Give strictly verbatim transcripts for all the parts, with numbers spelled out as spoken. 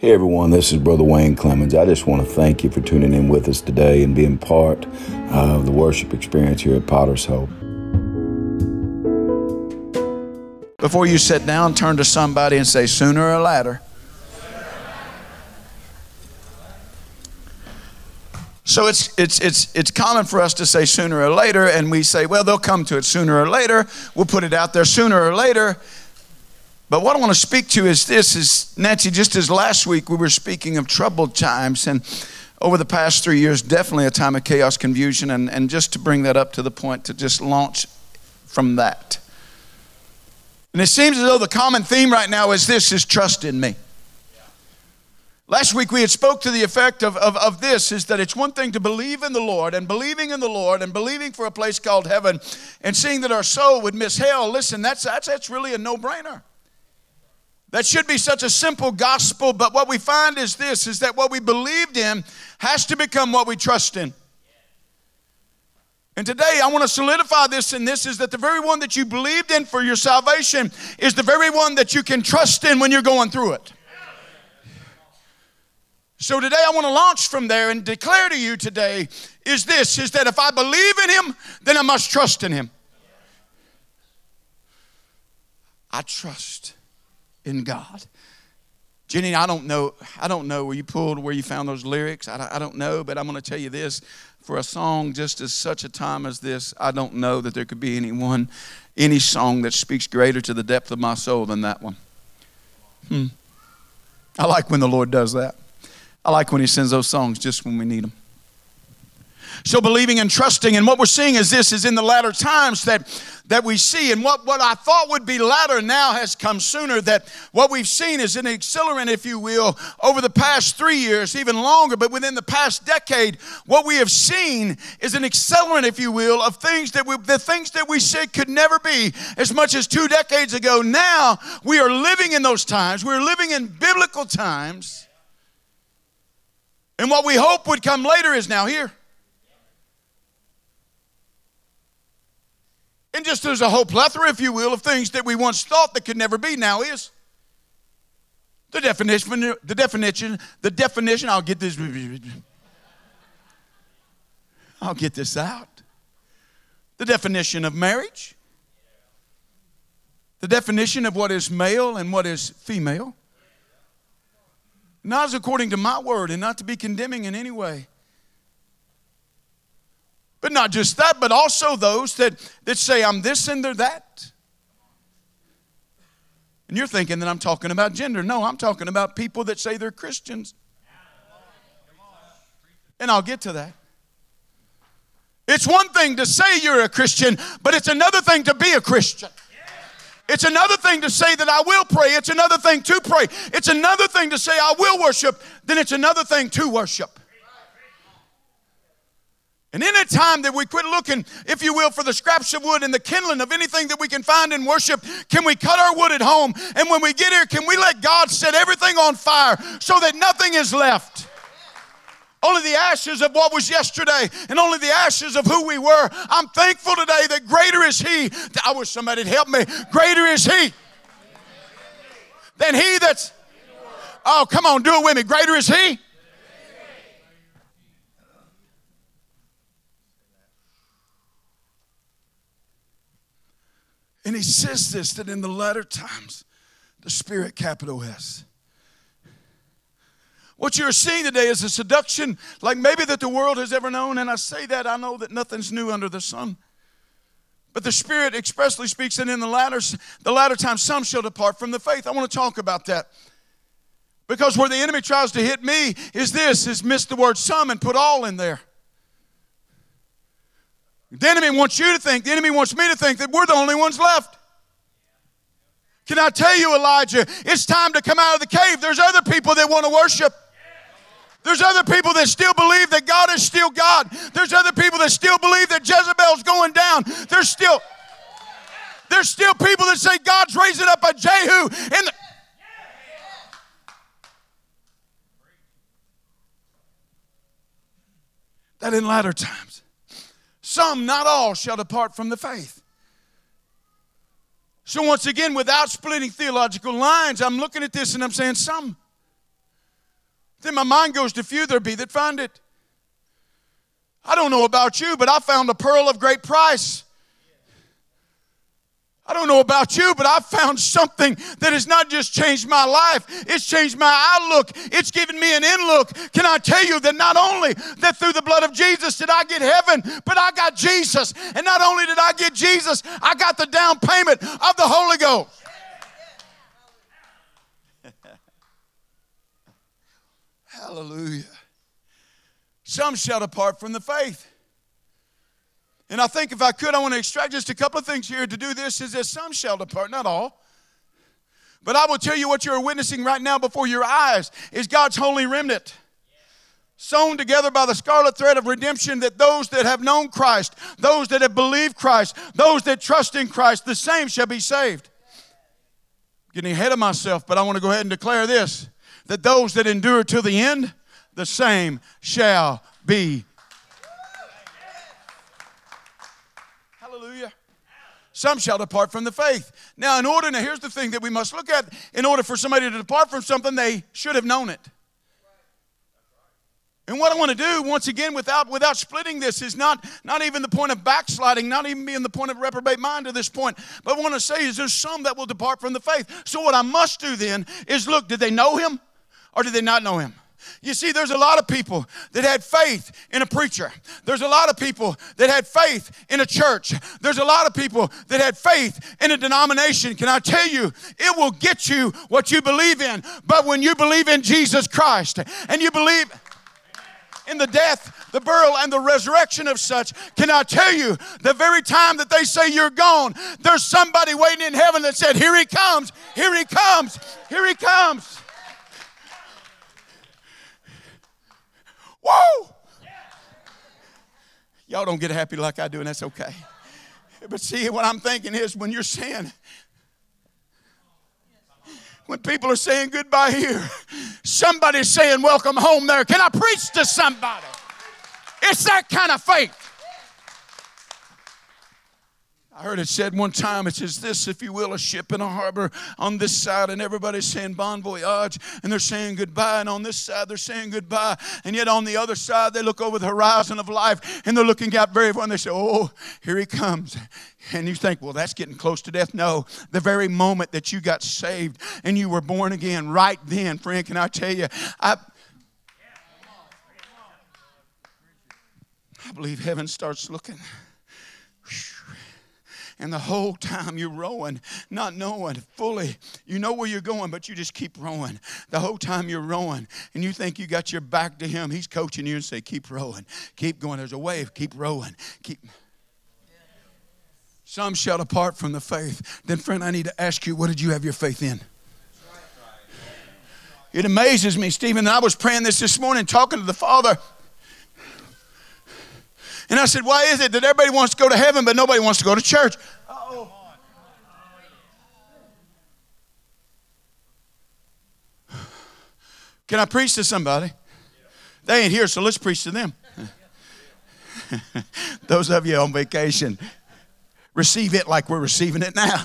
Hey everyone, this is Brother Wayne Clemens. I just want to thank you for tuning in with us today and being part of the worship experience here at Potter's Hope. Before you sit down, turn to somebody and say, sooner or latter. So it's it's it's it's common for us to say sooner or later, and we say, well, they'll come to it sooner or later. We'll put it out there sooner or later. But what I want to speak to is this, is Nancy, just as last week we were speaking of troubled times, and over the past three years, definitely a time of chaos, confusion, and, and just to bring that up to the point to just launch from that. And it seems as though the common theme right now is this, is trust in me. Last week we had spoke to the effect of, of, of this, is that it's one thing to believe in the Lord and believing in the Lord and believing for a place called heaven and seeing that our soul would miss hell. Listen, that's, that's, that's really a no-brainer. That should be such a simple gospel, but what we find is this, is that what we believed in has to become what we trust in. And today I want to solidify this, and this is that the very one that you believed in for your salvation is the very one that you can trust in when you're going through it. So today I want to launch from there and declare to you today is this, is that if I believe in him, then I must trust in him. I trust in God. Jenny, I don't know, I don't know where you pulled, where you found those lyrics. I, I don't know, but I'm going to tell you this. For a song just as such a time as this, I don't know that there could be anyone, any song that speaks greater to the depth of my soul than that one. Hmm. I like when the Lord does that. I like when he sends those songs just when we need them. So believing and trusting, and what we're seeing is this, is in the latter times that, that we see, and what, what I thought would be latter now has come sooner, that what we've seen is an accelerant, if you will, over the past three years, even longer, but within the past decade, what we have seen is an accelerant, if you will, of things that we, the things that we said could never be as much as two decades ago. Now we are living in those times. We're living in biblical times. And what we hope would come later is now here. And just there's a whole plethora, if you will, of things that we once thought that could never be now is. The definition, the definition, the definition, I'll get this, I'll get this out. The definition of marriage. The definition of what is male and what is female. Not as according to my word, and not to be condemning in any way. But not just that, but also those that, that say I'm this and they're that. And you're thinking that I'm talking about gender. No, I'm talking about people that say they're Christians. And I'll get to that. It's one thing to say you're a Christian, but it's another thing to be a Christian. It's another thing to say that I will pray. It's another thing to pray. It's another thing to say I will worship. Then it's another thing to worship. And in a time that we quit looking, if you will, for the scraps of wood and the kindling of anything that we can find in worship, can we cut our wood at home? And when we get here, can we let God set everything on fire so that nothing is left? Only the ashes of what was yesterday and only the ashes of who we were. I'm thankful today that greater is he. I wish somebody would help me. Greater is he than he that's... Oh, come on, do it with me. Greater is he. And he says this, that in the latter times, the Spirit, capital S. What you're seeing today is a seduction like maybe that the world has ever known. And I say that, I know that nothing's new under the sun. But the Spirit expressly speaks that in the latter, the latter time, some shall depart from the faith. I want to talk about that. Because where the enemy tries to hit me is this, is miss the word some and put all in there. The enemy wants you to think, the enemy wants me to think that we're the only ones left. Can I tell you, Elijah, it's time to come out of the cave. There's other people that want to worship. There's other people that still believe that God is still God. There's other people that still believe that Jezebel's going down. There's still, there's still people that say God's raising up a Jehu. In the, that in latter times, some, not all, shall depart from the faith. So once again, without splitting theological lines, I'm looking at this and I'm saying some. Then my mind goes to few there be that find it. I don't know about you, but I found a pearl of great price. I don't know about you, but I've found something that has not just changed my life, it's changed my outlook. It's given me an in-look. Can I tell you that not only that through the blood of Jesus did I get heaven, but I got Jesus. And not only did I get Jesus, I got the down payment of the Holy Ghost. Hallelujah. Some shall depart from the faith. And I think if I could, I want to extract just a couple of things here to do this, is that some shall depart, not all. But I will tell you what you're witnessing right now before your eyes is God's holy remnant, sewn together by the scarlet thread of redemption, that those that have known Christ, those that have believed Christ, those that trust in Christ, the same shall be saved. Getting ahead of myself, but I want to go ahead and declare this, that those that endure to the end, the same shall be saved. Some shall depart from the faith. Now, in order, now here's the thing that we must look at. In order for somebody to depart from something, they should have known it. And what I want to do, once again, without without splitting this, is not, not even the point of backsliding, not even being the point of reprobate mind to this point. But what I want to say is there's some that will depart from the faith. So what I must do then is look, did they know him or did they not know him? You see, there's a lot of people that had faith in a preacher. There's a lot of people that had faith in a church. There's a lot of people that had faith in a denomination. Can I tell you, it will get you what you believe in. But when you believe in Jesus Christ and you believe in the death, the burial, and the resurrection of such, can I tell you, the very time that they say you're gone, there's somebody waiting in heaven that said, here he comes, here he comes, here he comes. Woo! Y'all don't get happy like I do, and that's okay. But see, what I'm thinking is when you're saying, when people are saying goodbye here, somebody's saying welcome home there. Can I preach to somebody? It's that kind of faith. I heard it said one time, it says this, if you will, a ship in a harbor on this side, and everybody's saying bon voyage, and they're saying goodbye, and on this side they're saying goodbye, and yet on the other side they look over the horizon of life, and they're looking out very far, and they say, oh, here he comes. And you think, well, that's getting close to death. No, the very moment that you got saved and you were born again, right then, friend, can I tell you, I, I believe heaven starts looking. And the whole time you're rowing, not knowing fully. You know where you're going, but you just keep rowing. The whole time you're rowing, and you think you got your back to him. He's coaching you and say, keep rowing. Keep going. There's a wave. Keep rowing. Keep. Some shall depart from the faith. Then, friend, I need to ask you, what did you have your faith in? It amazes me, Stephen. I was praying this this morning, talking to the Father. And I said, why is it that everybody wants to go to heaven, but nobody wants to go to church? Uh-oh. Can I preach to somebody? They ain't here, so let's preach to them. Those of you on vacation, receive it like we're receiving it now.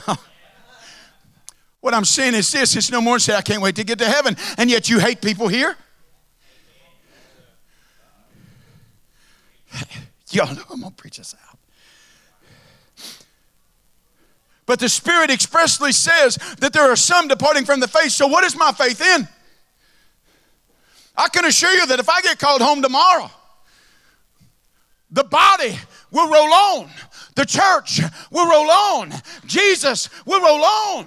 What I'm saying is this, it's no more than say, I can't wait to get to heaven, and yet you hate people here? Y'all know I'm going to preach this out. But the Spirit expressly says that there are some departing from the faith. So what is my faith in? I can assure you that if I get called home tomorrow, the body will roll on. The church will roll on. Jesus will roll on.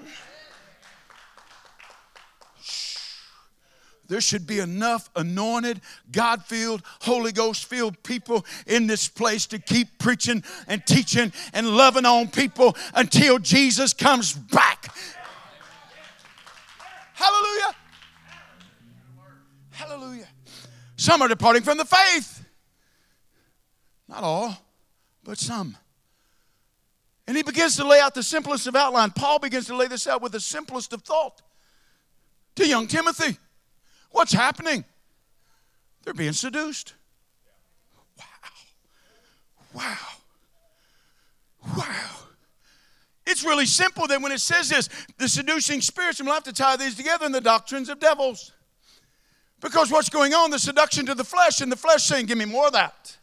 There should be enough anointed, God-filled, Holy Ghost-filled people in this place to keep preaching and teaching and loving on people until Jesus comes back. Hallelujah. Hallelujah. Some are departing from the faith. Not all, but some. And he begins to lay out the simplest of outline. Paul begins to lay this out with the simplest of thought to young Timothy. What's happening? They're being seduced. Wow. Wow. Wow. It's really simple then when it says this, the seducing spirits, and we'll have to tie these together in the doctrines of devils. Because what's going on, the seduction to the flesh, and the flesh saying, give me more of that.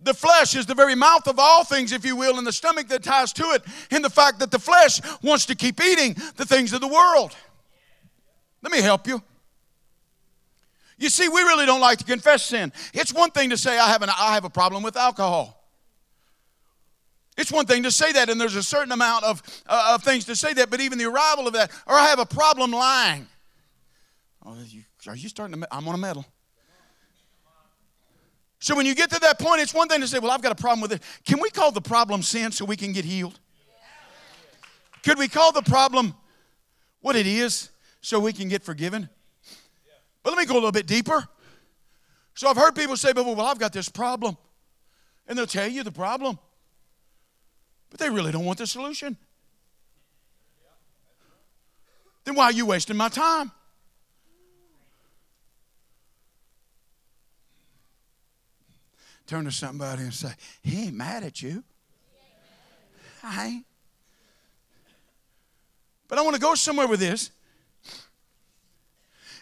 The flesh is the very mouth of all things, if you will, and the stomach that ties to it, in the fact that the flesh wants to keep eating the things of the world. Let me help you. You see, we really don't like to confess sin. It's one thing to say, I have an, I have a problem with alcohol. It's one thing to say that, and there's a certain amount of, uh, of things to say that, but even the arrival of that, or I have a problem lying. Oh, you, are you starting to, med- I'm on a medal. So when you get to that point, it's one thing to say, well, I've got a problem with it. Can we call the problem sin so we can get healed? Could we call the problem what it is so we can get forgiven? But let me go a little bit deeper. So I've heard people say, but well, I've got this problem. And they'll tell you the problem. But they really don't want the solution. Then why are you wasting my time? Turn to somebody and say, he ain't mad at you. I ain't. But I want to go somewhere with this.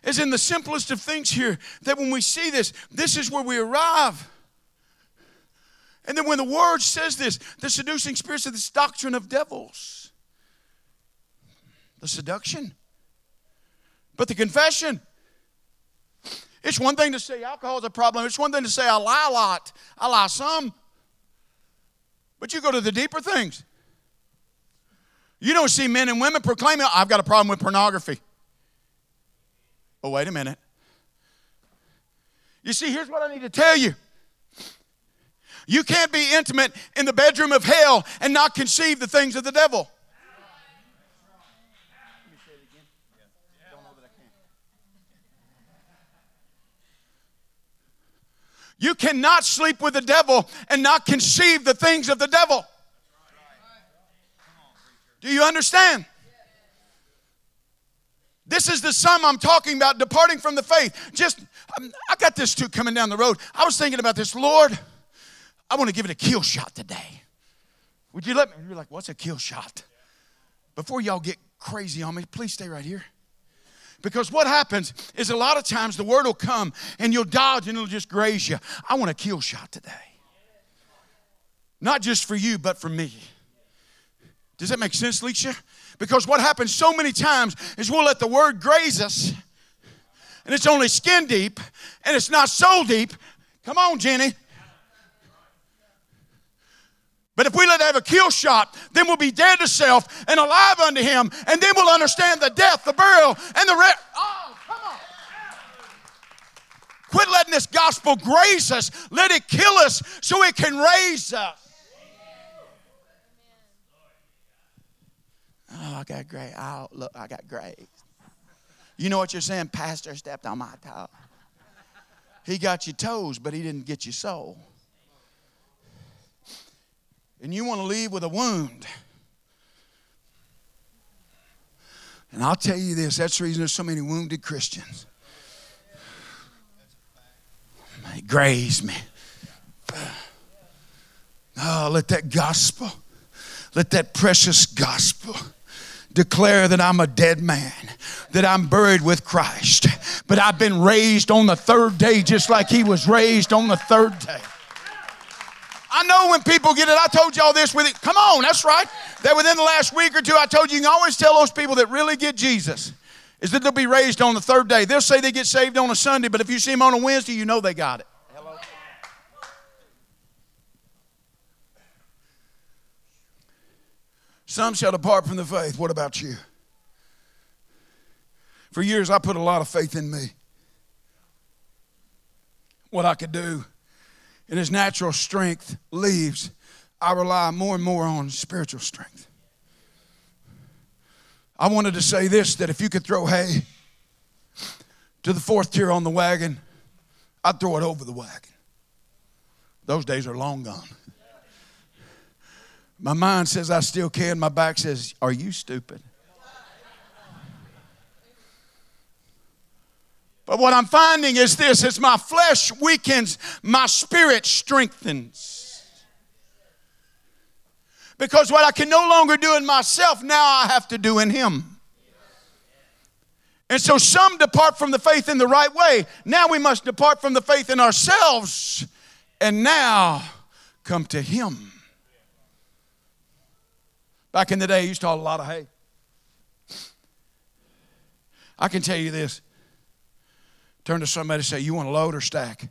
It's in the simplest of things here that when we see this, this is where we arrive. And then when the word says this, the seducing spirits of this doctrine of devils. The seduction. But the confession. It's one thing to say alcohol is a problem. It's one thing to say I lie a lot. I lie some. But you go to the deeper things. You don't see men and women proclaiming, I've got a problem with pornography. Oh, wait a minute. You see, here's what I need to tell you. You can't be intimate in the bedroom of hell and not conceive the things of the devil. Let me say it again. I don't know that I can. You cannot sleep with the devil and not conceive the things of the devil. Do you understand? This is the sum I'm talking about, departing from the faith. Just, I got this too coming down the road. I was thinking about this, Lord, I want to give it a kill shot today. Would you let me? You're like, what's a kill shot? Before y'all get crazy on me, please stay right here. Because what happens is a lot of times the word will come and you'll dodge and it'll just graze you. I want a kill shot today. Not just for you, but for me. Does that make sense, Leisha? Because what happens so many times is we'll let the word graze us, and it's only skin deep, and it's not soul deep. Come on, Jenny. But if we let it have a kill shot, then we'll be dead to self and alive unto him, and then we'll understand the death, the burial, and the re- Oh, come on. Quit letting this gospel graze us. Let it kill us so it can raise us. Oh, I got great. Oh, look, I got great. You know what you're saying? Pastor stepped on my toe. He got your toes, but he didn't get your soul. And you want to leave with a wound. And I'll tell you this, that's the reason there's so many wounded Christians. They graze me. Oh, let that gospel, let that precious gospel declare that I'm a dead man, that I'm buried with Christ, but I've been raised on the third day just like he was raised on the third day. I know when people get it, I told y'all this with it. Come on, that's right. That within the last week or two, I told you, you can always tell those people that really get Jesus is that they'll be raised on the third day. They'll say they get saved on a Sunday, but if you see them on a Wednesday, you know they got it. Hello. Some shall depart from the faith. What about you? For years, I put a lot of faith in me. What I could do. And as natural strength leaves, I rely more and more on spiritual strength. I wanted to say this, that if you could throw hay to the fourth tier on the wagon, I'd throw it over the wagon. Those days are long gone. My mind says I still can. My back says, are you stupid? But what I'm finding is this, as my flesh weakens, my spirit strengthens. Because what I can no longer do in myself, now I have to do in him. And so some depart from the faith in the right way. Now we must depart from the faith in ourselves and now come to him. Back in the day, you used to haul a lot of hay. I can tell you this. Turn to somebody and say, you want to load or stack?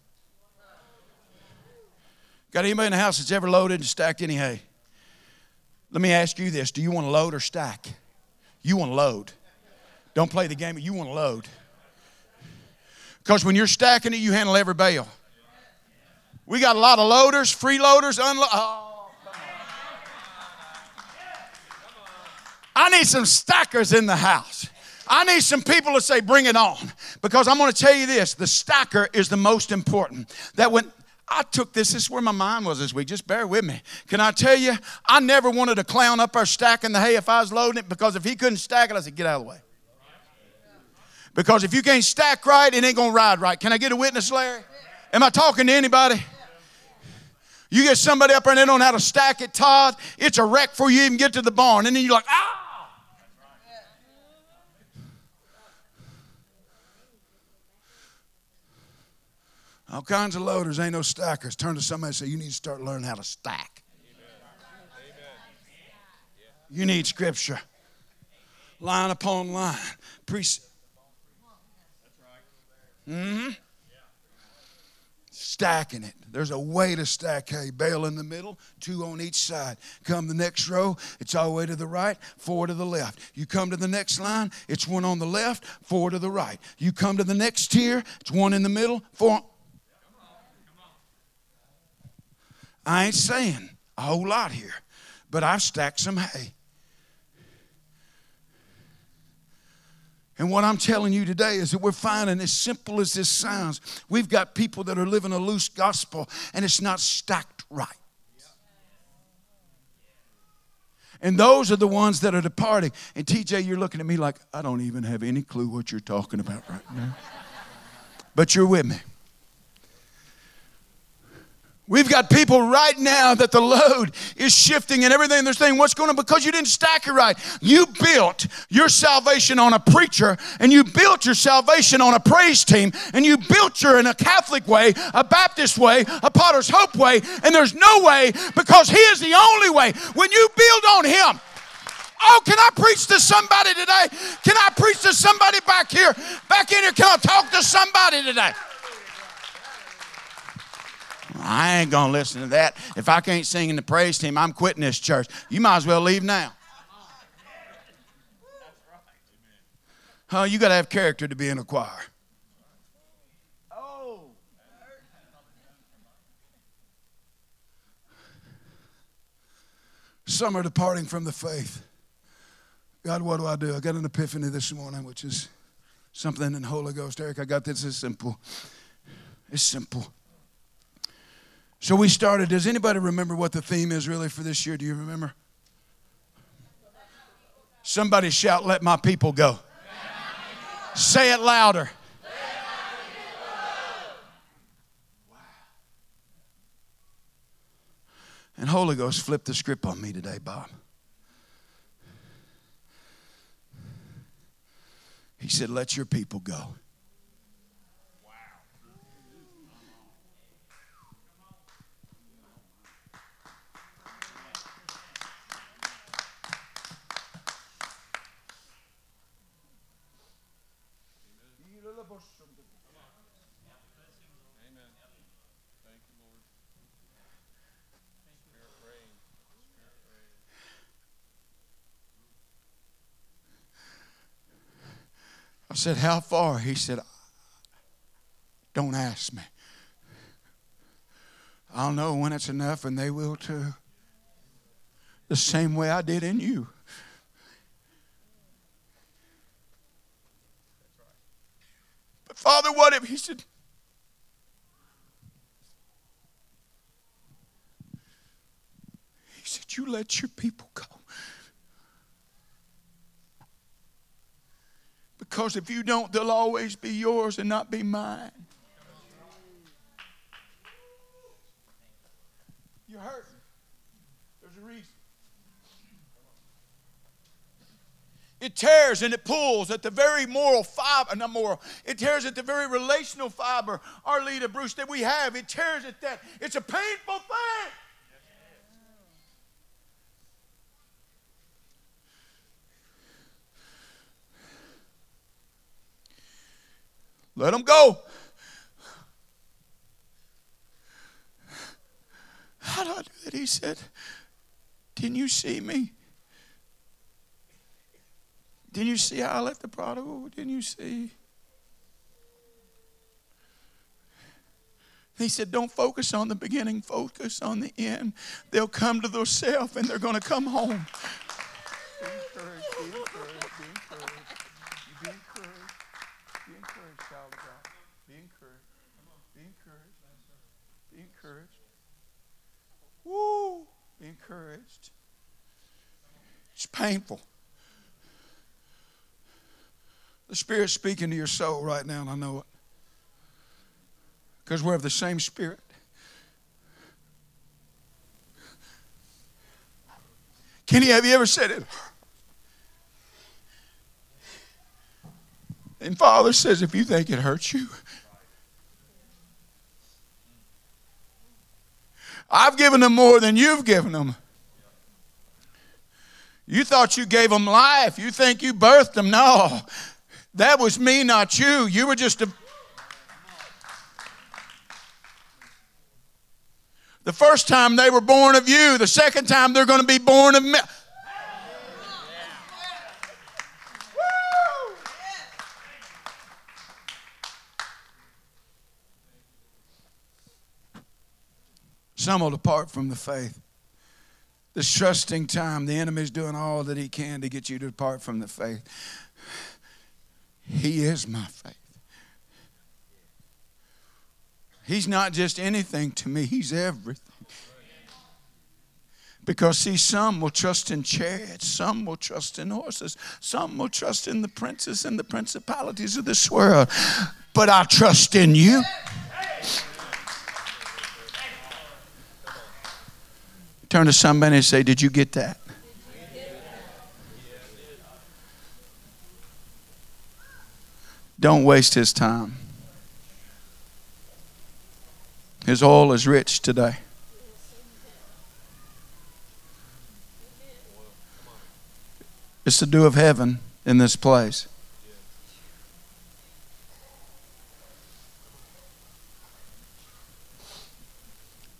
Got anybody in the house that's ever loaded and stacked any hay? Let me ask you this. Do you want to load or stack? You want to load. Don't play the game. You want to load. Because when you're stacking it, you handle every bale. We got a lot of loaders, freeloaders, unloaders. Oh, I need some stackers in the house. I need some people to say, bring it on. Because I'm going to tell you this. The stacker is the most important. That when I took this, this is where my mind was this week. Just bear with me. Can I tell you, I never wanted to clown up our stacking the hay if I was loading it. Because if he couldn't stack it, I said, get out of the way. Because if you can't stack right, it ain't going to ride right. Can I get a witness, Larry? Am I talking to anybody? You get somebody up there and they don't know how to stack it, Todd. It's a wreck before you even get to the barn. And then you're like, ah. All kinds of loaders, ain't no stackers. Turn to somebody and say, you need to start learning how to stack. Amen. You need scripture. Line upon line. Precept. Mm-hmm. Stacking it. There's a way to stack hay. Bale in the middle, two on each side. Come the next row, it's all the way to the right, four to the left. You come to the next line, it's one on the left, four to the right. You come to the next tier, it's one in the middle, four. I ain't saying a whole lot here, but I've stacked some hay. And what I'm telling you today is that we're finding, as simple as this sounds, we've got people that are living a loose gospel and it's not stacked right. And those are the ones that are departing. And T J, you're looking at me like, I don't even have any clue what you're talking about right now. But you're with me. We've got people right now that the load is shifting and everything. They're saying, what's going on? Because you didn't stack it right. You built your salvation on a preacher, and you built your salvation on a praise team, and you built your in a Catholic way, a Baptist way, a Potter's Hope way, and there's no way because he is the only way. When you build on him, oh, can I preach to somebody today? Can I preach to somebody back here? Back in here, can I talk to somebody today? I ain't going to listen to that. If I can't sing in the praise team, I'm quitting this church. You might as well leave now. Huh? You got to have character to be in a choir. Oh. Some are departing from the faith. God, what do I do? I got an epiphany this morning, which is something in the Holy Ghost. Eric, I got this. It's simple. It's simple. So we started. Does anybody remember what the theme is really for this year? Do you remember? Somebody shout, let my people go. Say it louder. Let my people go. Wow. And Holy Ghost flipped the script on me today, Bob. He said, let your people go. I said, how far? He said, don't ask me. I'll know when it's enough, and they will too. The same way I did in you. But Father, what if? He said, He said, you let your people go. Because if you don't, they'll always be yours and not be mine. You're hurting. There's a reason. It tears and it pulls at the very moral fiber, not moral, it tears at the very relational fiber, our leader, Bruce, that we have. It tears at that. It's a painful thing. Let them go. How do I do that? He said, didn't you see me? Didn't you see how I left the prodigal? Didn't you see? He said, don't focus on the beginning. Focus on the end. They'll come to themselves and they're going to come home. Be encouraged. Be encouraged. Be encouraged. Be encouraged. Be encouraged, child of God. Be encouraged. Be encouraged. Be encouraged. Woo! Be encouraged. It's painful. The Spirit's speaking to your soul right now, and I know it. Because we're of the same Spirit. Kenny, have you ever said it? And Father says, if you think it hurts you, I've given them more than you've given them. You thought you gave them life. You think you birthed them. No, that was me, not you. You were just a... The first time they were born of you. The second time they're going to be born of me. Some will depart from the faith. This trusting time, the enemy's doing all that he can to get you to depart from the faith. He is my faith. He's not just anything to me. He's everything. Because, see, some will trust in chariots. Some will trust in horses. Some will trust in the princes and the principalities of this world. But I trust in you. Turn to somebody and say, did you get that? Don't waste his time. His oil is rich today. It's the dew of heaven in this place.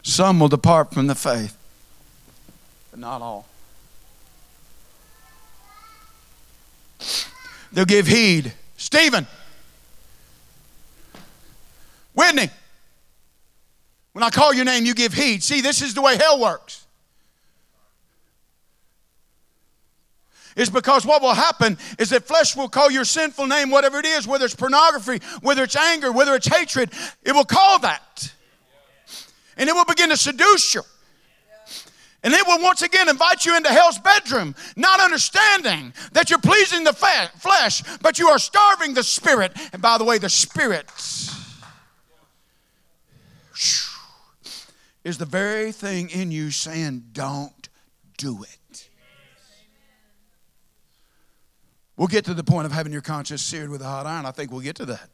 Some will depart from the faith. But not all. They'll give heed. Stephen. Whitney. When I call your name, you give heed. See, this is the way hell works. It's because what will happen is that flesh will call your sinful name, whatever it is, whether it's pornography, whether it's anger, whether it's hatred, it will call that. And it will begin to seduce you. And it will once again invite you into hell's bedroom, not understanding that you're pleasing the fa- flesh, but you are starving the spirit. And by the way, the spirit is the very thing in you saying, don't do it. We'll get to the point of having your conscience seared with a hot iron. I think we'll get to that.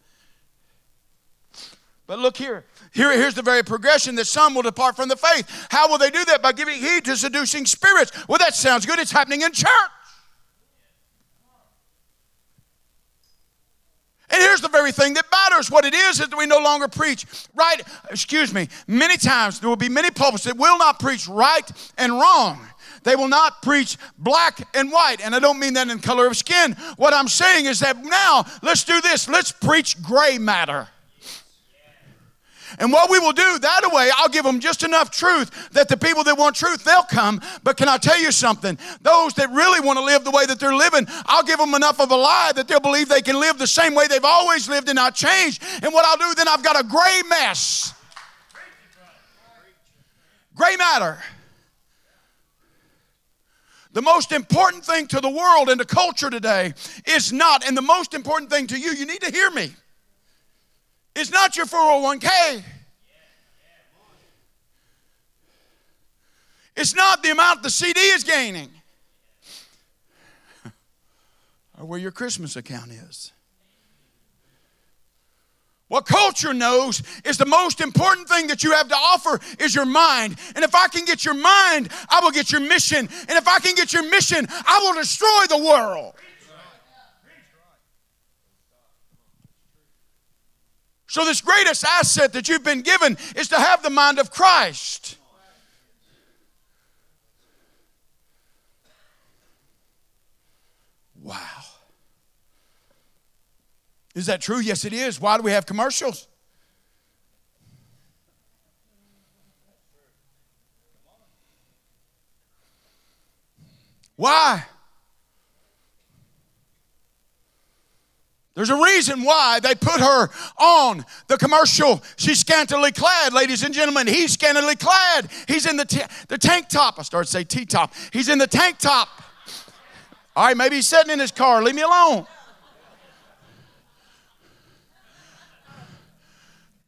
But look here. here. Here's the very progression that some will depart from the faith. How will they do that? By giving heed to seducing spirits. Well, that sounds good. It's happening in church. And here's the very thing that matters. What it is is that we no longer preach right. Excuse me. Many times there will be many pulpits that will not preach right and wrong. They will not preach black and white. And I don't mean that in color of skin. What I'm saying is that now, let's do this. Let's preach gray matter. And what we will do that way, I'll give them just enough truth that the people that want truth, they'll come. But can I tell you something? Those that really want to live the way that they're living, I'll give them enough of a lie that they'll believe they can live the same way they've always lived and not change. And what I'll do then, I've got a gray mess. Gray matter. The most important thing to the world and to culture today is not, and the most important thing to you, you need to hear me. It's not your four oh one k. It's not the amount the C D is gaining. or where your Christmas account is. What culture knows is the most important thing that you have to offer is your mind. And if I can get your mind, I will get your mission. And if I can get your mission, I will destroy the world. So this greatest asset that you've been given is to have the mind of Christ. Wow. Is that true? Yes, it is. Why do we have commercials? Why? There's a reason why they put her on the commercial. She's scantily clad, ladies and gentlemen. He's scantily clad. He's in the t- the tank top. I started to say T-top. He's in the tank top. All right, maybe he's sitting in his car. Leave me alone.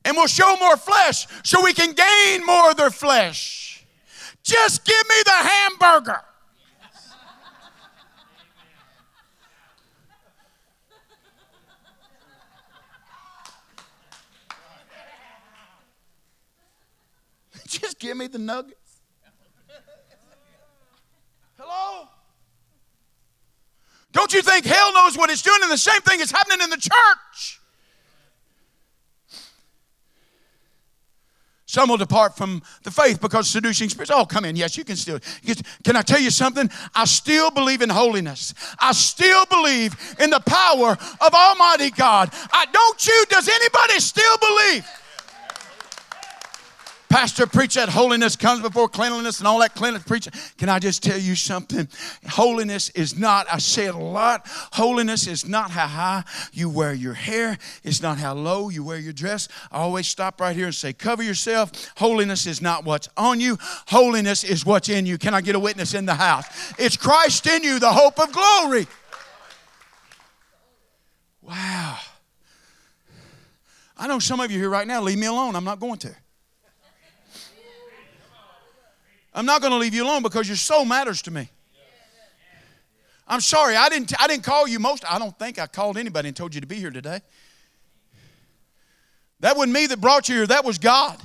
And we'll show more flesh so we can gain more of their flesh. Just give me the hamburger. Yes. Just give me the nuggets. Hello? Don't you think hell knows what it's doing? And the same thing is happening in the church. Some will depart from the faith because seducing spirits. Oh, come in. Yes, you can still. Can I tell you something? I still believe in holiness. I still believe in the power of Almighty God. I don't you? Does anybody still believe? Pastor, preach that holiness comes before cleanliness and all that cleanliness. Preach. Can I just tell you something? Holiness is not, I say it a lot, holiness is not how high you wear your hair. It's not how low you wear your dress. I always stop right here and say, cover yourself. Holiness is not what's on you. Holiness is what's in you. Can I get a witness in the house? It's Christ in you, the hope of glory. Wow. I know some of you here right now, leave me alone. I'm not going to. I'm not going to leave you alone because your soul matters to me. I'm sorry, I didn't I didn't call you most. I don't think I called anybody and told you to be here today. That wasn't me that brought you here. That was God.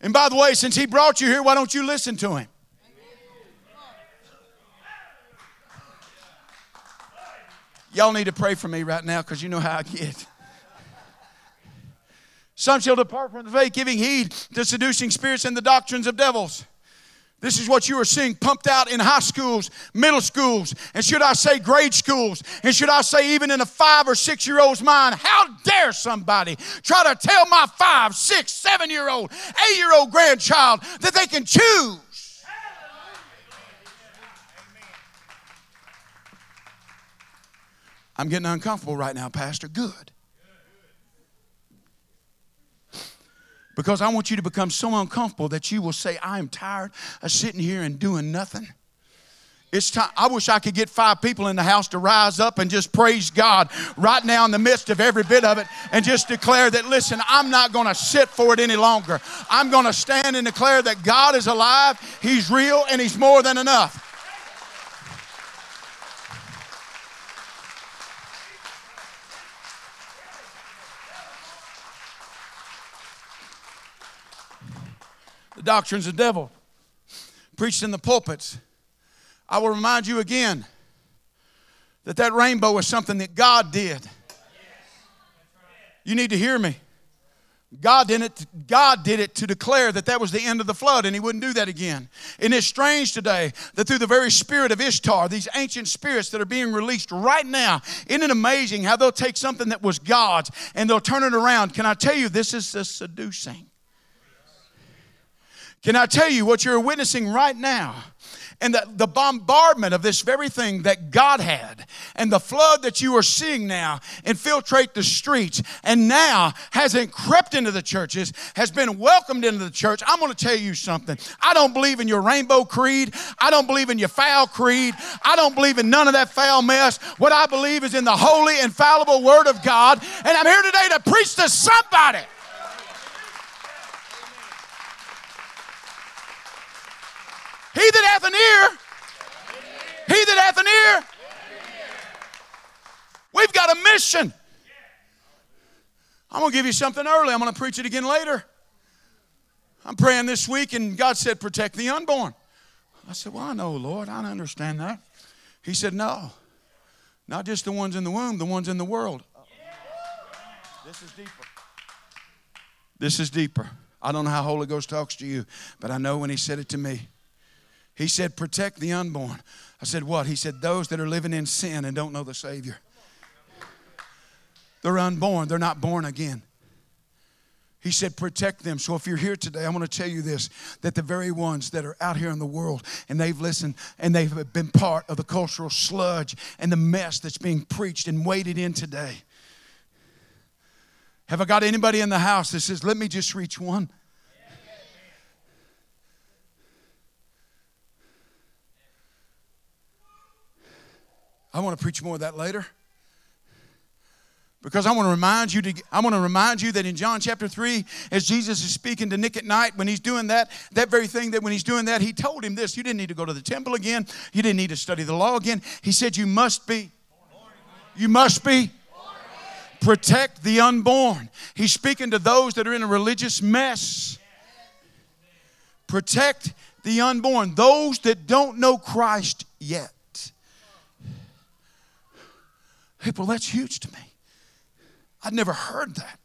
And by the way, since He brought you here, why don't you listen to Him? Y'all need to pray for me right now because you know how I get. Some shall depart from the faith, giving heed to seducing spirits and the doctrines of devils. This is what you are seeing pumped out in high schools, middle schools, and should I say grade schools, and should I say even in a five or six-year-old's mind. How dare somebody try to tell my five, six, seven-year-old, eight-year-old grandchild that they can choose? I'm getting uncomfortable right now, Pastor. Good. Because I want you to become so uncomfortable that you will say, I am tired of sitting here and doing nothing. It's time. I wish I could get five people in the house to rise up and just praise God right now in the midst of every bit of it and just declare that, listen, I'm not going to sit for it any longer. I'm going to stand and declare that God is alive, He's real, and He's more than enough. Doctrines of the devil preached in the pulpits. I will remind you again that that rainbow is something that God did. You need to hear me. God did it, God did it to declare that that was the end of the flood, and He wouldn't do that again. And it's strange today that through the very spirit of Ishtar, these ancient spirits that are being released right now, isn't it amazing how they'll take something that was God's and they'll turn it around? Can I tell you, this is the seducing. Can I tell you what you're witnessing right now? And the, the bombardment of this very thing that God had and the flood that you are seeing now infiltrate the streets and now hasn't crept into the churches, has been welcomed into the church. I'm going to tell you something. I don't believe in your rainbow creed. I don't believe in your foul creed. I don't believe in none of that foul mess. What I believe is in the holy, infallible Word of God. And I'm here today to preach to somebody. He that hath an ear, he that hath an ear, got a mission. I'm going to give you something early. I'm going to preach it again later. I'm praying this week, and God said, protect the unborn. I said, well, I know, Lord. I understand that. He said, no. Not just the ones in the womb, the ones in the world. This is deeper. This is deeper. I don't know how Holy Ghost talks to you, but I know when he said it to me. He said, protect the unborn. I said, what? He said, those that are living in sin and don't know the Savior. They're unborn. They're not born again. He said, protect them. So if you're here today, I want to tell you this, that the very ones that are out here in the world and they've listened and they've been part of the cultural sludge and the mess that's being preached and waded in today. Have I got anybody in the house that says, let me just reach one? I want to preach more of that later. Because I want to remind you to, I want to remind you that in John chapter three, as Jesus is speaking to Nick at night, when he's doing that, that very thing that when he's doing that, he told him this. You didn't need to go to the temple again. You didn't need to study the law again. He said, you must be. You must be. Protect the unborn. He's speaking to those that are in a religious mess. Protect the unborn. Those that don't know Christ yet. People, that's huge to me. I'd never heard that.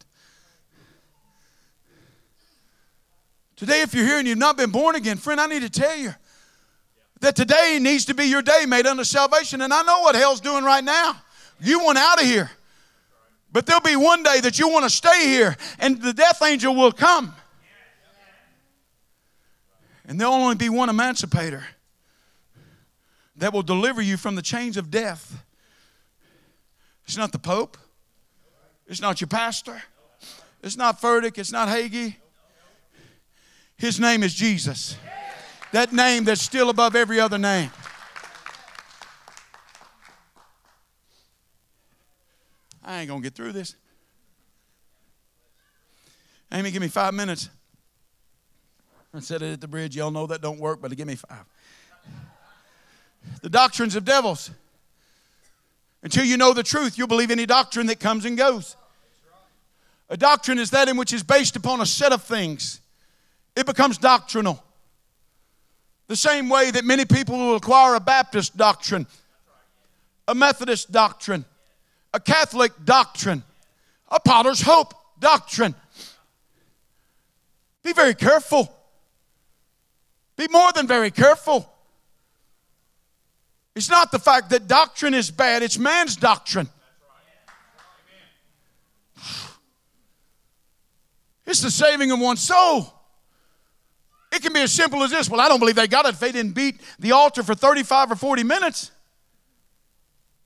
Today, if you're here and you've not been born again, friend, I need to tell you that today needs to be your day made unto salvation. And I know what hell's doing right now. You want out of here. But there'll be one day that you want to stay here and the death angel will come. And there'll only be one emancipator that will deliver you from the chains of death. It's not the Pope. It's not your pastor. It's not Furtick. It's not Hagee. His name is Jesus. That name that's still above every other name. I ain't going to get through this. Amy, give me five minutes. I said it at the bridge. Y'all know that don't work, but give me five. The doctrines of devils. Until you know the truth, you'll believe any doctrine that comes and goes. A doctrine is that in which is based upon a set of things. It becomes doctrinal. The same way that many people will acquire a Baptist doctrine, a Methodist doctrine, a Catholic doctrine, a Potter's Hope doctrine. Be very careful. Be more than very careful. It's not the fact that doctrine is bad. It's man's doctrine. It's the saving of one's soul. It can be as simple as this. Well, I don't believe they got it if they didn't beat the altar for thirty-five or forty minutes.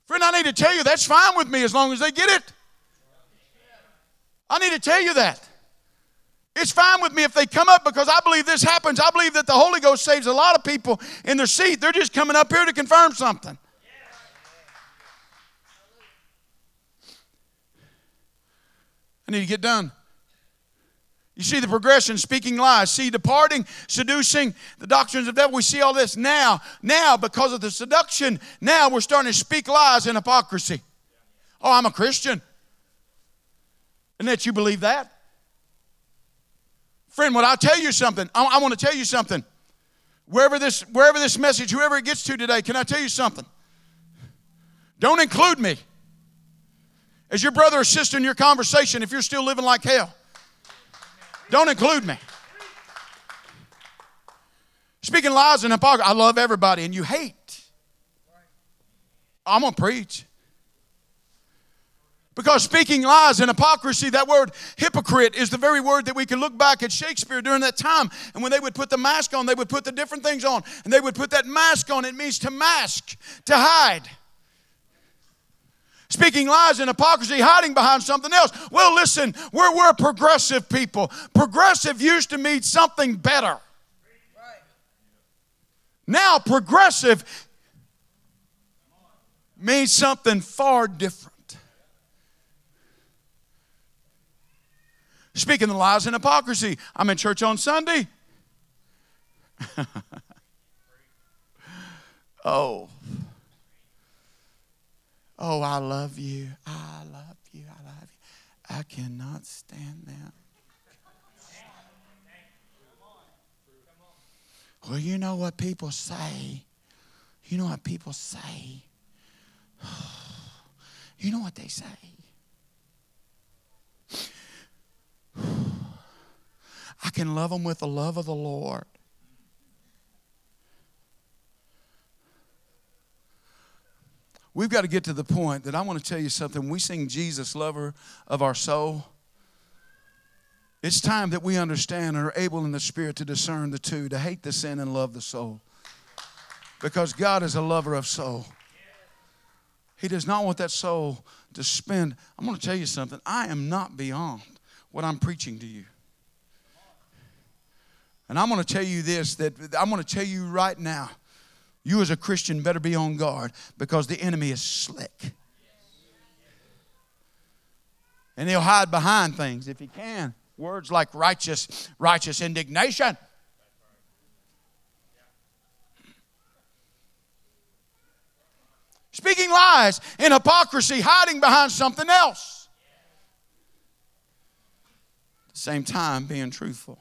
Friend, I need to tell you that's fine with me as long as they get it. I need to tell you that. It's fine with me if they come up because I believe this happens. I believe that the Holy Ghost saves a lot of people in their seat. They're just coming up here to confirm something. I need to get done. You see the progression, speaking lies. See departing, seducing, the doctrines of the devil. We see all this now. Now, because of the seduction, now we're starting to speak lies and hypocrisy. Oh, I'm a Christian. And that you believe that? Friend, would I tell you something? I, I want to tell you something. Wherever this, wherever this message, whoever it gets to today, can I tell you something? Don't include me as your brother or sister in your conversation if you're still living like hell. Don't include me. Speaking lies and hypocrisy, I love everybody and you hate. I'm going to preach. Because speaking lies and hypocrisy, that word hypocrite is the very word that we can look back at Shakespeare during that time. And when they would put the mask on, they would put the different things on. And they would put that mask on. It means to mask, to hide. Speaking lies and hypocrisy, hiding behind something else. Well, listen, we're, we're progressive people. Progressive used to mean something better. Now progressive means something far different. Speaking of lies and hypocrisy, I'm in church on Sunday. Oh. Oh, I love you. I love you. I love you. I cannot stand them. Well, you know what people say. You know what people say. You know what they say. I can love them with the love of the Lord. We've got to get to the point that I want to tell you something. We sing Jesus, lover of our soul. It's time that we understand and are able in the Spirit to discern the two, to hate the sin and love the soul. Because God is a lover of soul. He does not want that soul to spend. I'm going to tell you something. I am not beyond what I'm preaching to you. And I'm going to tell you this, that I'm going to tell you right now, you as a Christian better be on guard because the enemy is slick. And he'll hide behind things if he can. Words like righteous, righteous indignation. Speaking lies in hypocrisy, hiding behind something else. At the same time, being truthful.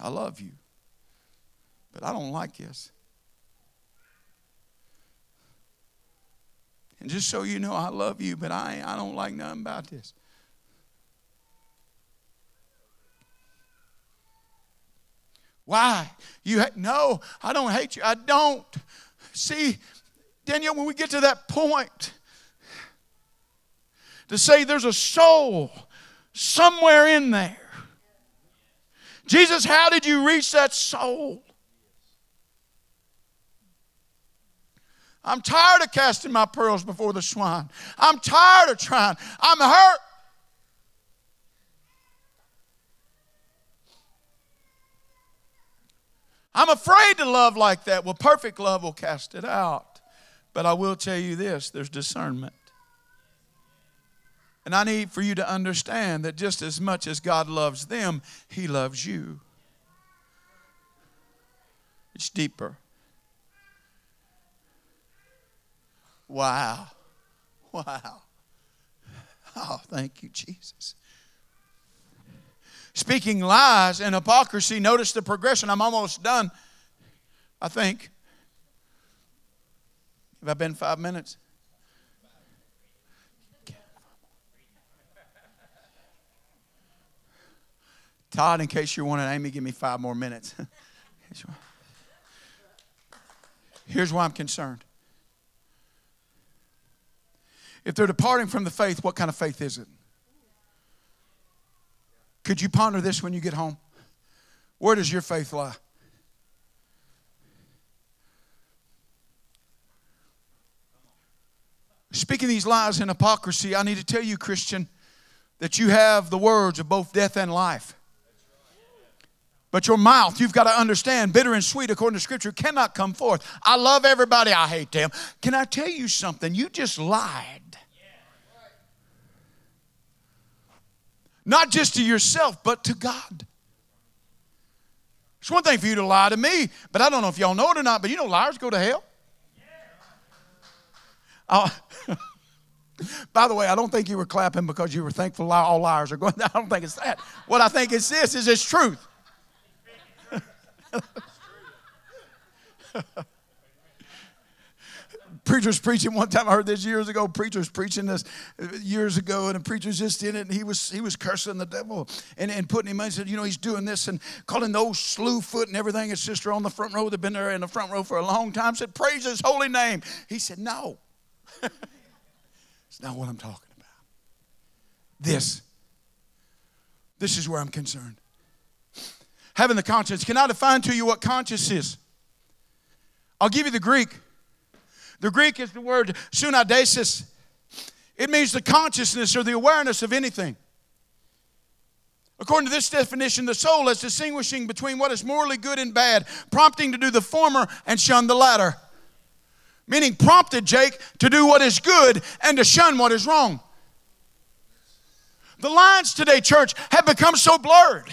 I love you, but I don't like this. And just so you know, I love you, but I, I don't like nothing about this. Why? You ha- No, I don't hate you. I don't. See, Daniel, when we get to that point, to say there's a soul somewhere in there. Jesus, how did you reach that soul? I'm tired of casting my pearls before the swine. I'm tired of trying. I'm hurt. I'm afraid to love like that. Well, perfect love will cast it out. But I will tell you this, there's discernment. And I need for you to understand that just as much as God loves them, He loves you. It's deeper. Wow. Wow. Oh, thank you, Jesus. Speaking lies and hypocrisy. Notice the progression. I'm almost done, I think. Have I been five minutes? Todd, in case you're wondering, Amy, give me five more minutes. Here's why I'm concerned. If they're departing from the faith, what kind of faith is it? Could you ponder this when you get home? Where does your faith lie? Speaking these lies and hypocrisy, I need to tell you, Christian, that you have the words of both death and life. But your mouth, you've got to understand, bitter and sweet, according to Scripture, cannot come forth. I love everybody. I hate them. Can I tell you something? You just lied. Not just to yourself, but to God. It's one thing for you to lie to me, but I don't know if y'all know it or not, but you know liars go to hell. Yeah. By the way, I don't think you were clapping because you were thankful all liars are going. I don't think it's that. What I think is this, is it's truth. Preachers preaching one time, I heard this years ago, preachers preaching this years ago, and a preacher's just in it, and he was he was cursing the devil and, and putting him in. He said, you know, he's doing this and calling the old slew foot and everything. His sister on the front row, they've been there in the front row for a long time, said, praise his holy name. He said, no. It's not what I'm talking about. This. This is where I'm concerned. Having the conscience. Can I define to you what conscience is? I'll give you the Greek. The Greek is the word sunaidesis. It means the consciousness or the awareness of anything. According to this definition, the soul is distinguishing between what is morally good and bad, prompting to do the former and shun the latter. Meaning prompted, Jake, to do what is good and to shun what is wrong. The lines today, church, have become so blurred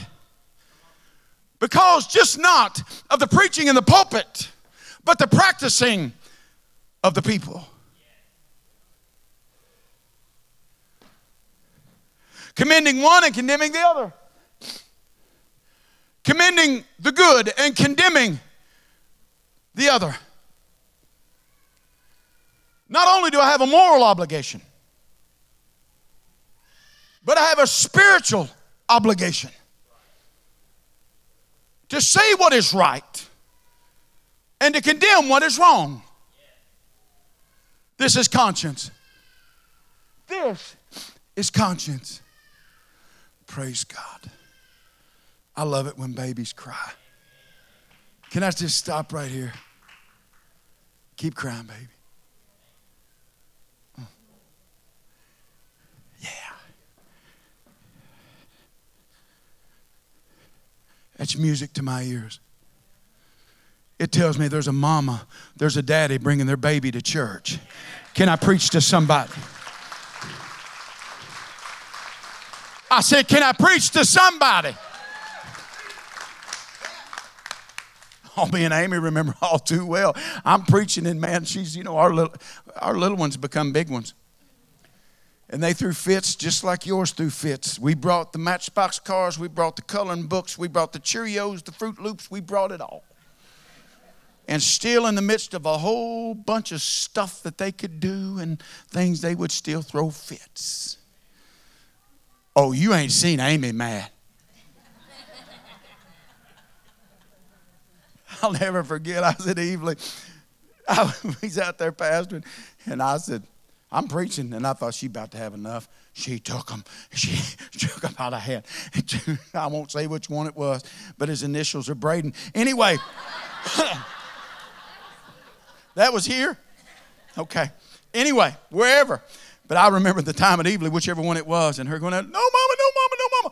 because just not of the preaching in the pulpit, but the practicing of the people. commending one and condemning the other, commending the good and condemning the other. Not only do I have a moral obligation, but I have a spiritual obligation to say what is right and to condemn what is wrong. This is conscience. This is conscience. Praise God. I love it when babies cry. Can I just stop right here? Keep crying, baby. That's music to my ears. It tells me there's a mama, there's a daddy bringing their baby to church. Can I preach to somebody? I said, can I preach to somebody? Oh, me and Amy remember all too well. I'm preaching and man, she's, you know, our little, our little ones become big ones. And they threw fits just like yours threw fits. We brought the Matchbox cars. We brought the coloring books. We brought the Cheerios, the Fruit Loops. We brought it all. And still in the midst of a whole bunch of stuff that they could do and things, they would still throw fits. Oh, you ain't seen Amy mad. I'll never forget. I said, Evelyn, I was out there pastoring, and I said, I'm preaching, and I thought she about to have enough. She took him. She took him out of hand. I won't say which one it was, but his initials are Braden. Anyway, that was here? Okay. Anyway, wherever. But I remember the time at Evelyn, whichever one it was, and her going out, no, mama, no, mama, no,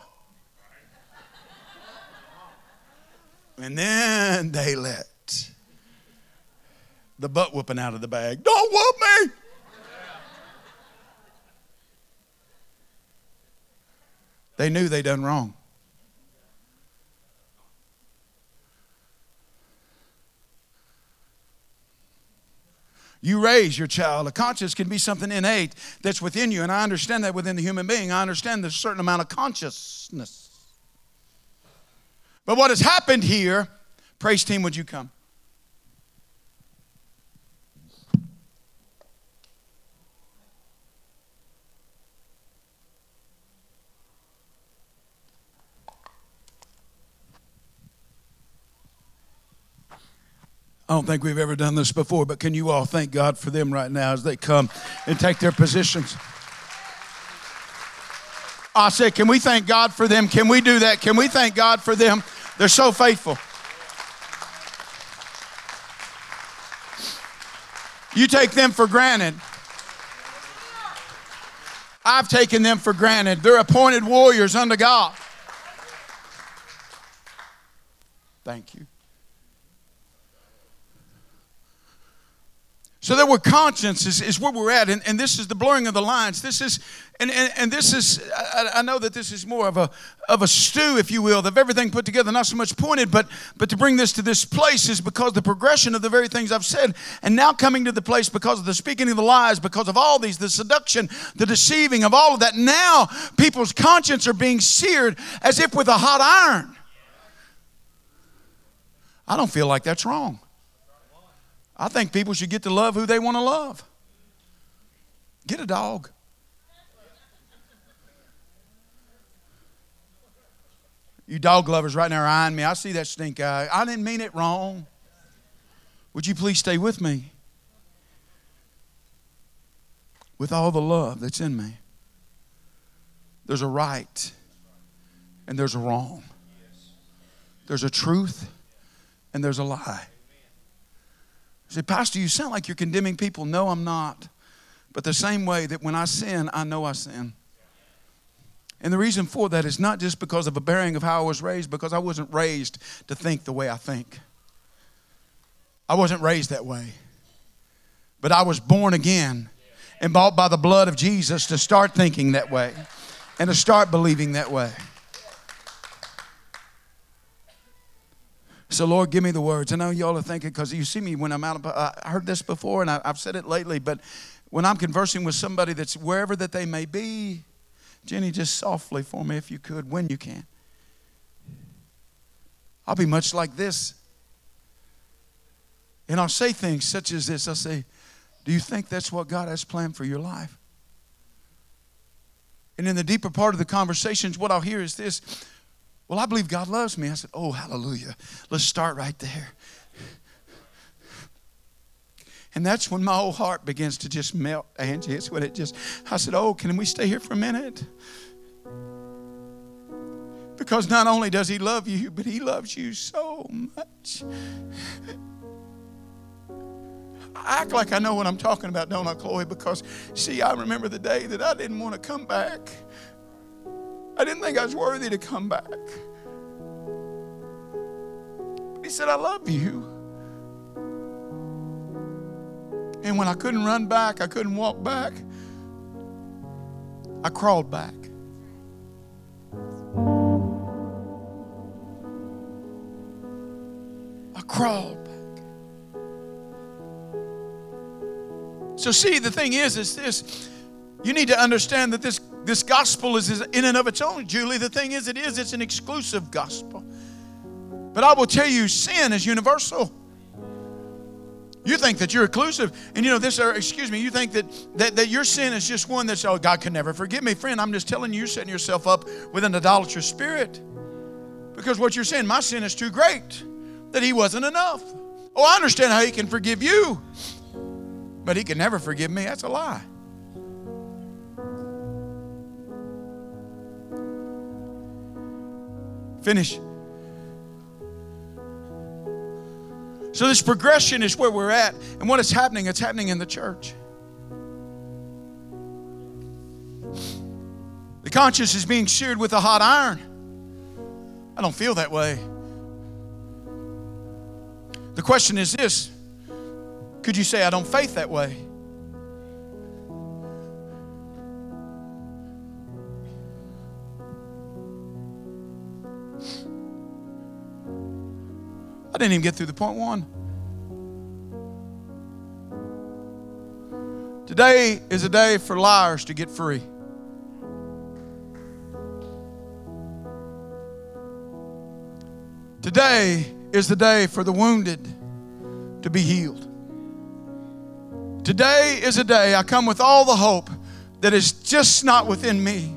mama. And then they let the butt whooping out of the bag. Don't whoop me. They knew they done wrong. You raise your child. A conscience can be something innate that's within you, and I understand that within the human being. I understand there's a certain amount of consciousness. But what has happened here, praise team, would you come? I don't think we've ever done this before, but can you all thank God for them right now as they come and take their positions? I said, can we thank God for them? Can we do that? Can we thank God for them? They're so faithful. You take them for granted. I've taken them for granted. They're appointed warriors unto God. Thank you. So there were consciences is where we're at, and, and this is the blurring of the lines. This is, and, and, and this is, I, I know that this is more of a of a stew, if you will, of everything put together, not so much pointed, but but to bring this to this place is because the progression of the very things I've said, and now coming to the place because of the speaking of the lies, because of all these, the seduction, the deceiving of all of that. Now people's conscience are being seared as if with a hot iron. I don't feel like that's wrong. I think people should get to love who they want to love. Get a dog. You dog lovers right now are eyeing me. I see that stink eye. I didn't mean it wrong. Would you please stay with me? With all the love that's in me. There's a right and there's a wrong. There's a truth and there's a lie. You say, Pastor, you sound like you're condemning people. No, I'm not. But the same way that when I sin, I know I sin. And the reason for that is not just because of a bearing of how I was raised, because I wasn't raised to think the way I think. I wasn't raised that way. But I was born again and bought by the blood of Jesus to start thinking that way and to start believing that way. So, Lord, give me the words. I know y'all are thinking, because you see me when I'm out of, I heard this before, and I, I've said it lately, but when I'm conversing with somebody that's wherever that they may be, Jenny, just softly for me if you could, when you can. I'll be much like this. And I'll say things such as this. I'll say, do you think that's what God has planned for your life? And in the deeper part of the conversations, what I'll hear is this. Well, I believe God loves me. I said, oh, hallelujah. Let's start right there. And that's when my whole heart begins to just melt, Angie. It's when it just, I said, oh, can we stay here for a minute? Because not only does He love you, but He loves you so much. I act like I know what I'm talking about, don't I, Chloe? Because, see, I remember the day that I didn't want to come back. I didn't think I was worthy to come back. But He said, I love you. And when I couldn't run back, I couldn't walk back, I crawled back. I crawled back. So see, the thing is, is this. You need to understand that this, this gospel is in and of its own, Julie. The thing is, it is. It's an exclusive gospel. But I will tell you, sin is universal. You think that you're exclusive. And you know this, or excuse me, you think that, that, that your sin is just one that's, oh, God can never forgive me. Friend, I'm just telling you, you're setting yourself up with an idolatrous spirit. Because what you're saying, my sin is too great, that He wasn't enough. Oh, I understand how He can forgive you, but He can never forgive me. That's a lie. Finish. So this progression is where we're at. And what is happening, it's happening in the church. The conscience is being seared with a hot iron. I don't feel that way. The question is this. Could you say, I don't faith that way? I didn't even get through the point one. Today is a day for liars to get free. Today is the day for the wounded to be healed. Today is a day I come with all the hope that is just not within me.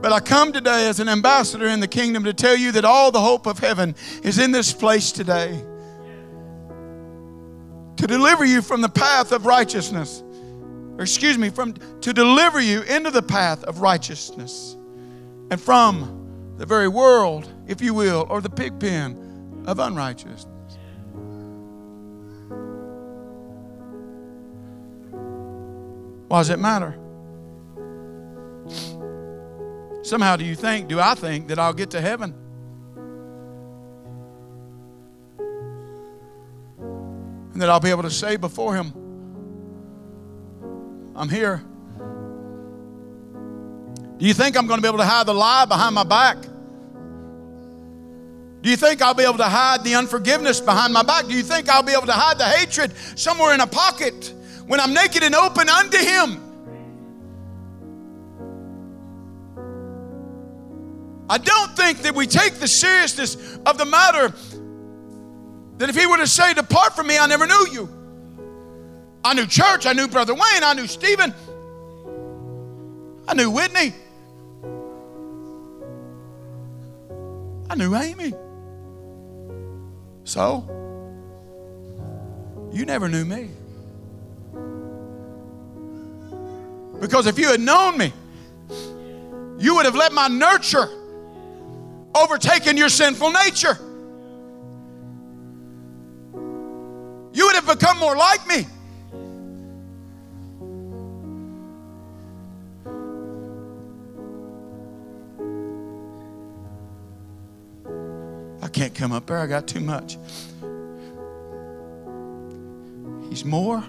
But I come today as an ambassador in the kingdom to tell you that all the hope of heaven is in this place today. To deliver you from the path of righteousness. Or excuse me, from to deliver you into the path of righteousness. And from the very world, if you will, or the pig pen of unrighteousness. Why does it matter? Somehow do you think, do I think, that I'll get to heaven? And that I'll be able to say before Him, I'm here. Do you think I'm going to be able to hide the lie behind my back? Do you think I'll be able to hide the unforgiveness behind my back? Do you think I'll be able to hide the hatred somewhere in a pocket when I'm naked and open unto Him? I don't think that we take the seriousness of the matter that if He were to say, depart from me, I never knew you. I knew church. I knew Brother Wayne. I knew Stephen. I knew Whitney. I knew Amy. So, you never knew me. Because if you had known me, you would have let my nurture overtaken your sinful nature. You would have become more like me. I can't come up there. I got too much. He's more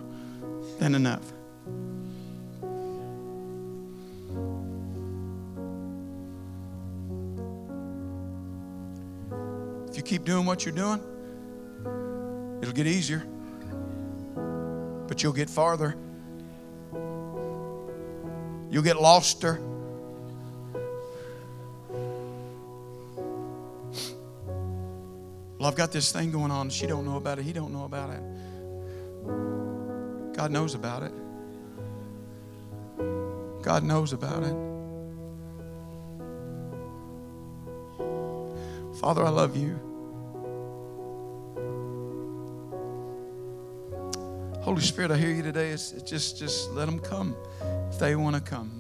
than enough. You keep doing what you're doing, it'll get easier, but you'll get farther. You'll get loster. Well, I've got this thing going on. She don't know about it. He don't know about it. God knows about it. God knows about it. Father, I love you. Holy Spirit, I hear you today. It's just, just let them come if they want to come.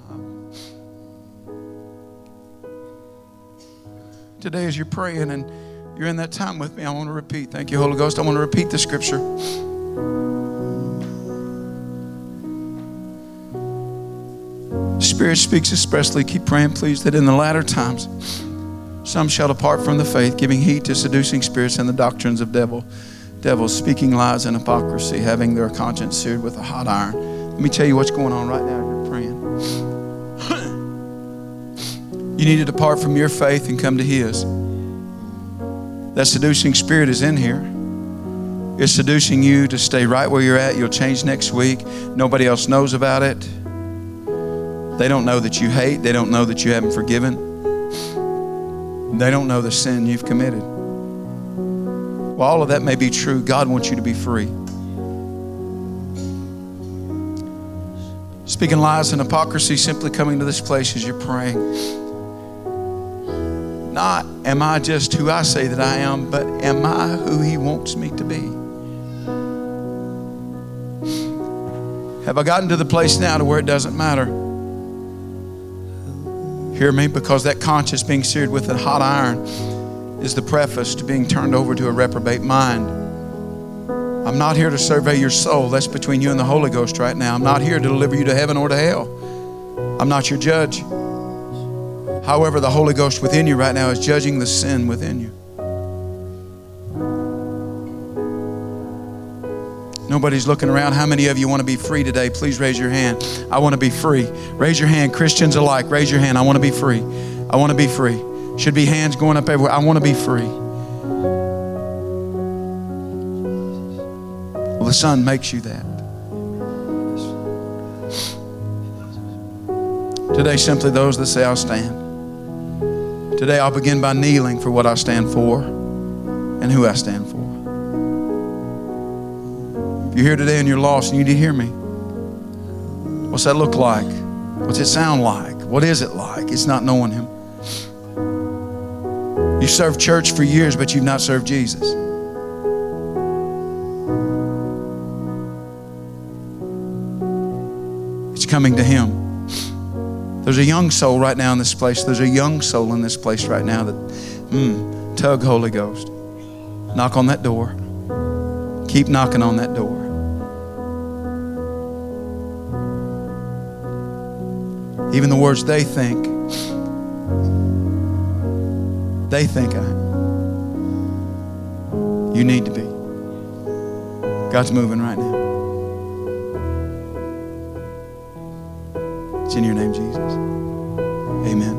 Um, today, as you're praying and you're in that time with me, I want to repeat. Thank you, Holy Ghost. I want to repeat the scripture. Spirit speaks expressly. Keep praying, please, that in the latter times, some shall depart from the faith, giving heed to seducing spirits and the doctrines of devil. Devils speaking lies and hypocrisy, having their conscience seared with a hot iron. Let me tell you what's going on right now. You're praying. You need to depart from your faith and come to His. That seducing spirit is in here. It's seducing you to stay right where you're at. You'll change next week. Nobody else knows about it. They don't know that you hate. They don't know that you haven't forgiven. They don't know the sin you've committed. Well, all of that may be true. God wants you to be free. Speaking lies and hypocrisy, simply coming to this place as you're praying. Not am I just who I say that I am, but am I who He wants me to be? Have I gotten to the place now to where it doesn't matter? Hear me, because that conscience being seared with a hot iron is the preface to being turned over to a reprobate mind. I'm not here to survey your soul. That's between you and the Holy Ghost right now. I'm not here to deliver you to heaven or to hell. I'm not your judge. However, the Holy Ghost within you right now is judging the sin within you. Nobody's looking around. How many of you want to be free today? Please raise your hand. I want to be free. Raise your hand. Christians alike, raise your hand. I want to be free. I want to be free. Should be hands going up everywhere. I want to be free. Well, the Son makes you that. Today, simply those that say, I'll stand. Today, I'll begin by kneeling for what I stand for and who I stand for. If you're here today and you're lost, you need to hear me. What's that look like? What's it sound like? What is it like? It's not knowing Him. You served church for years, but you've not served Jesus. It's coming to Him. There's a young soul right now in this place. There's a young soul in this place right now that, mm, tug, Holy Ghost. Knock on that door. Keep knocking on that door. Even the words they think, they think I am. You need to be. God's moving right now. It's in your name, Jesus. Amen.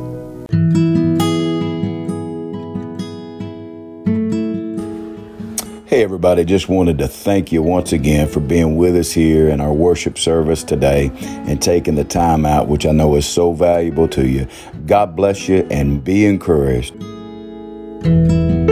Hey, everybody. Just wanted to thank you once again for being with us here in our worship service today and taking the time out, which I know is so valuable to you. God bless you and be encouraged. Thank you.